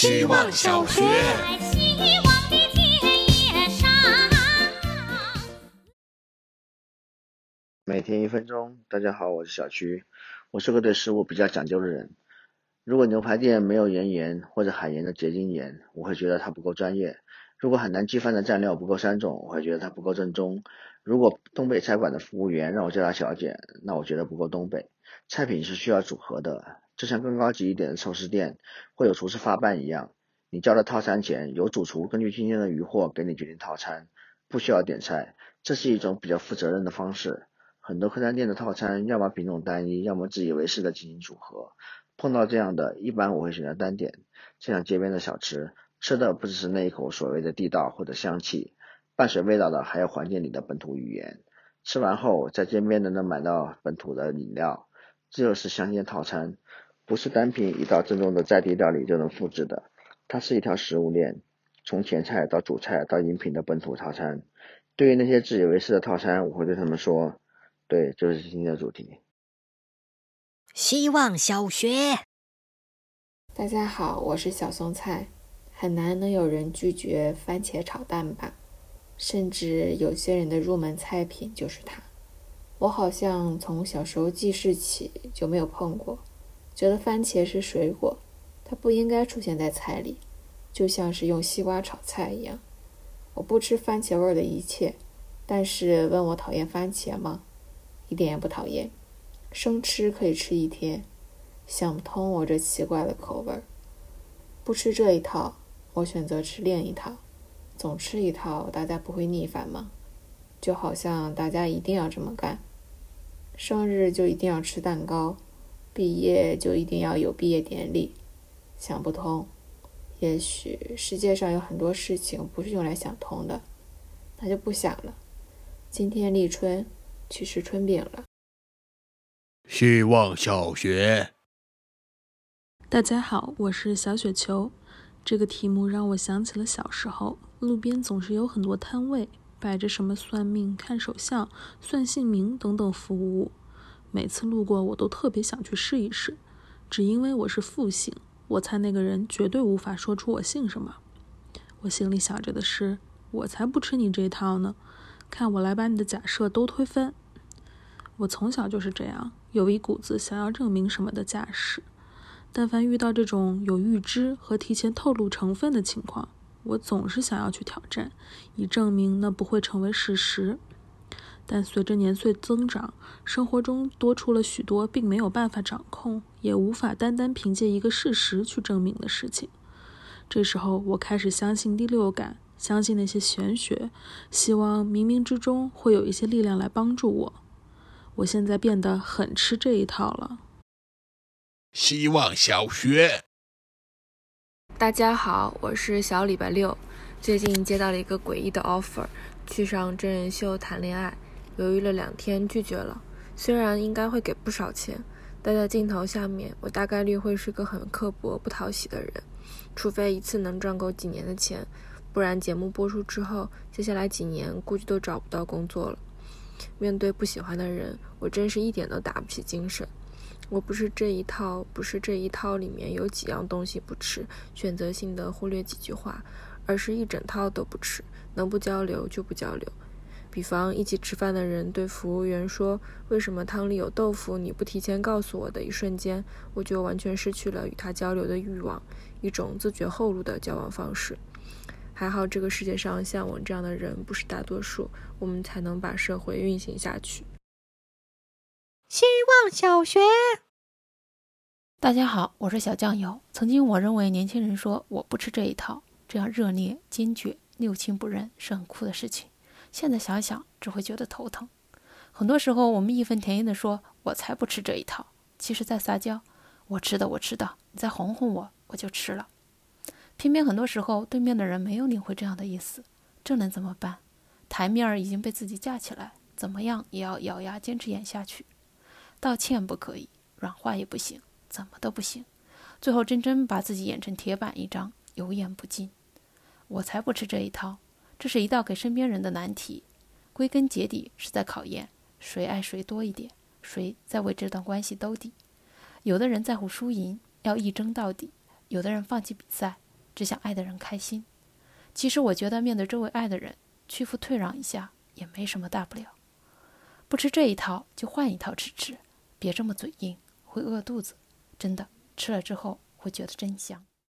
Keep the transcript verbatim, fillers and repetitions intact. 希望小学。每天一分钟，大家好，我是小徐。我是个对食物比较讲究的人。如果牛排店没有岩盐或者海盐的结晶盐，我会觉得它不够专业；如果海南鸡饭的蘸料不够三种，我会觉得它不够正宗；如果东北菜馆的服务员让我叫她小姐，那我觉得不够东北。菜品是需要组合的，就像更高级一点的寿司店会有厨师发办一样，你交了套餐前，由主厨根据今天的鱼货给你决定套餐，不需要点菜。这是一种比较负责任的方式。很多快餐店的套餐要么品种单一，要么自以为是的进行组合。碰到这样的，一般我会选择单点，就像街边的小吃，吃的不只是那一口所谓的地道或者香气，伴随味道的还有环境里的本土语言。吃完后，在街边能买到本土的饮料，这就是乡间套餐，不是单凭一道正宗的在地料理就能复制的，它是一条食物链，从前菜到主菜到饮品的本土套餐。对于那些自以为是的套餐，我会对他们说，对，就是今天的主题。希望小学。大家好，我是小松菜。很难能有人拒绝番茄炒蛋吧，甚至有些人的入门菜品就是它。我好像从小时候记事起就没有碰过，觉得番茄是水果，它不应该出现在菜里，就像是用西瓜炒菜一样。我不吃番茄味的一切，但是问我讨厌番茄吗？一点也不讨厌，生吃可以吃一天，想不通我这奇怪的口味。不吃这一套，我选择吃另一套，总吃一套，大家不会逆反吗？就好像大家一定要这么干，生日就一定要吃蛋糕，毕业就一定要有毕业典礼。想不通，也许世界上有很多事情不是用来想通的，那就不想了。今天立春，去吃春饼了。希望小学。大家好，我是小雪球。这个题目让我想起了小时候，路边总是有很多摊位摆着什么算命、看手相、算姓名等等服务。每次路过我都特别想去试一试，只因为我是复姓，我猜那个人绝对无法说出我姓什么。我心里想着的是，我才不吃你这一套呢，看我来把你的假设都推翻。我从小就是这样，有一股子想要证明什么的架势。但凡遇到这种有预知和提前透露成分的情况，我总是想要去挑战，以证明那不会成为事实。但随着年岁增长，生活中多出了许多并没有办法掌控，也无法单单凭借一个事实去证明的事情。这时候我开始相信第六感，相信那些玄学，希望冥冥之中会有一些力量来帮助我。我现在变得很吃这一套了。希望小学。大家好，我是小礼拜六。最近接到了一个诡异的 offer， 去上真人秀谈恋爱，犹豫了两天拒绝了。虽然应该会给不少钱，但在镜头下面，我大概率会是个很刻薄、不讨喜的人，除非一次能赚够几年的钱，不然节目播出之后，接下来几年估计都找不到工作了。面对不喜欢的人，我真是一点都打不起精神。我不是这一套，不是这一套里面有几样东西不吃，选择性的忽略几句话，而是一整套都不吃，能不交流就不交流。比方一起吃饭的人对服务员说，为什么汤里有豆腐你不提前告诉我的一瞬间，我就完全失去了与他交流的欲望，一种自绝后路的交往方式。还好这个世界上像我这样的人不是大多数，我们才能把社会运行下去。希望小学。大家好，我是小酱油。曾经我认为年轻人说我不吃这一套，这样热烈、坚决、六亲不认是很酷的事情，现在想想只会觉得头疼。很多时候我们义愤填膺地说我才不吃这一套，其实在撒娇，我吃的我吃的，你再哄哄我我就吃了。偏偏很多时候对面的人没有领会这样的意思，这能怎么办？台面已经被自己架起来，怎么样也要咬牙坚持演下去。道歉不可以，软化也不行，怎么都不行，最后真真把自己演成铁板一张，油盐不进。我才不吃这一套，这是一道给身边人的难题，归根结底是在考验谁爱谁多一点，谁在为这段关系兜底。有的人在乎输赢，要一争到底，有的人放弃比赛，只想爱的人开心。其实我觉得面对周围爱的人，屈服退让一下也没什么大不了。不吃这一套就换一套吃吃，别这么嘴硬，会饿肚子。真的，吃了之后会觉得真香。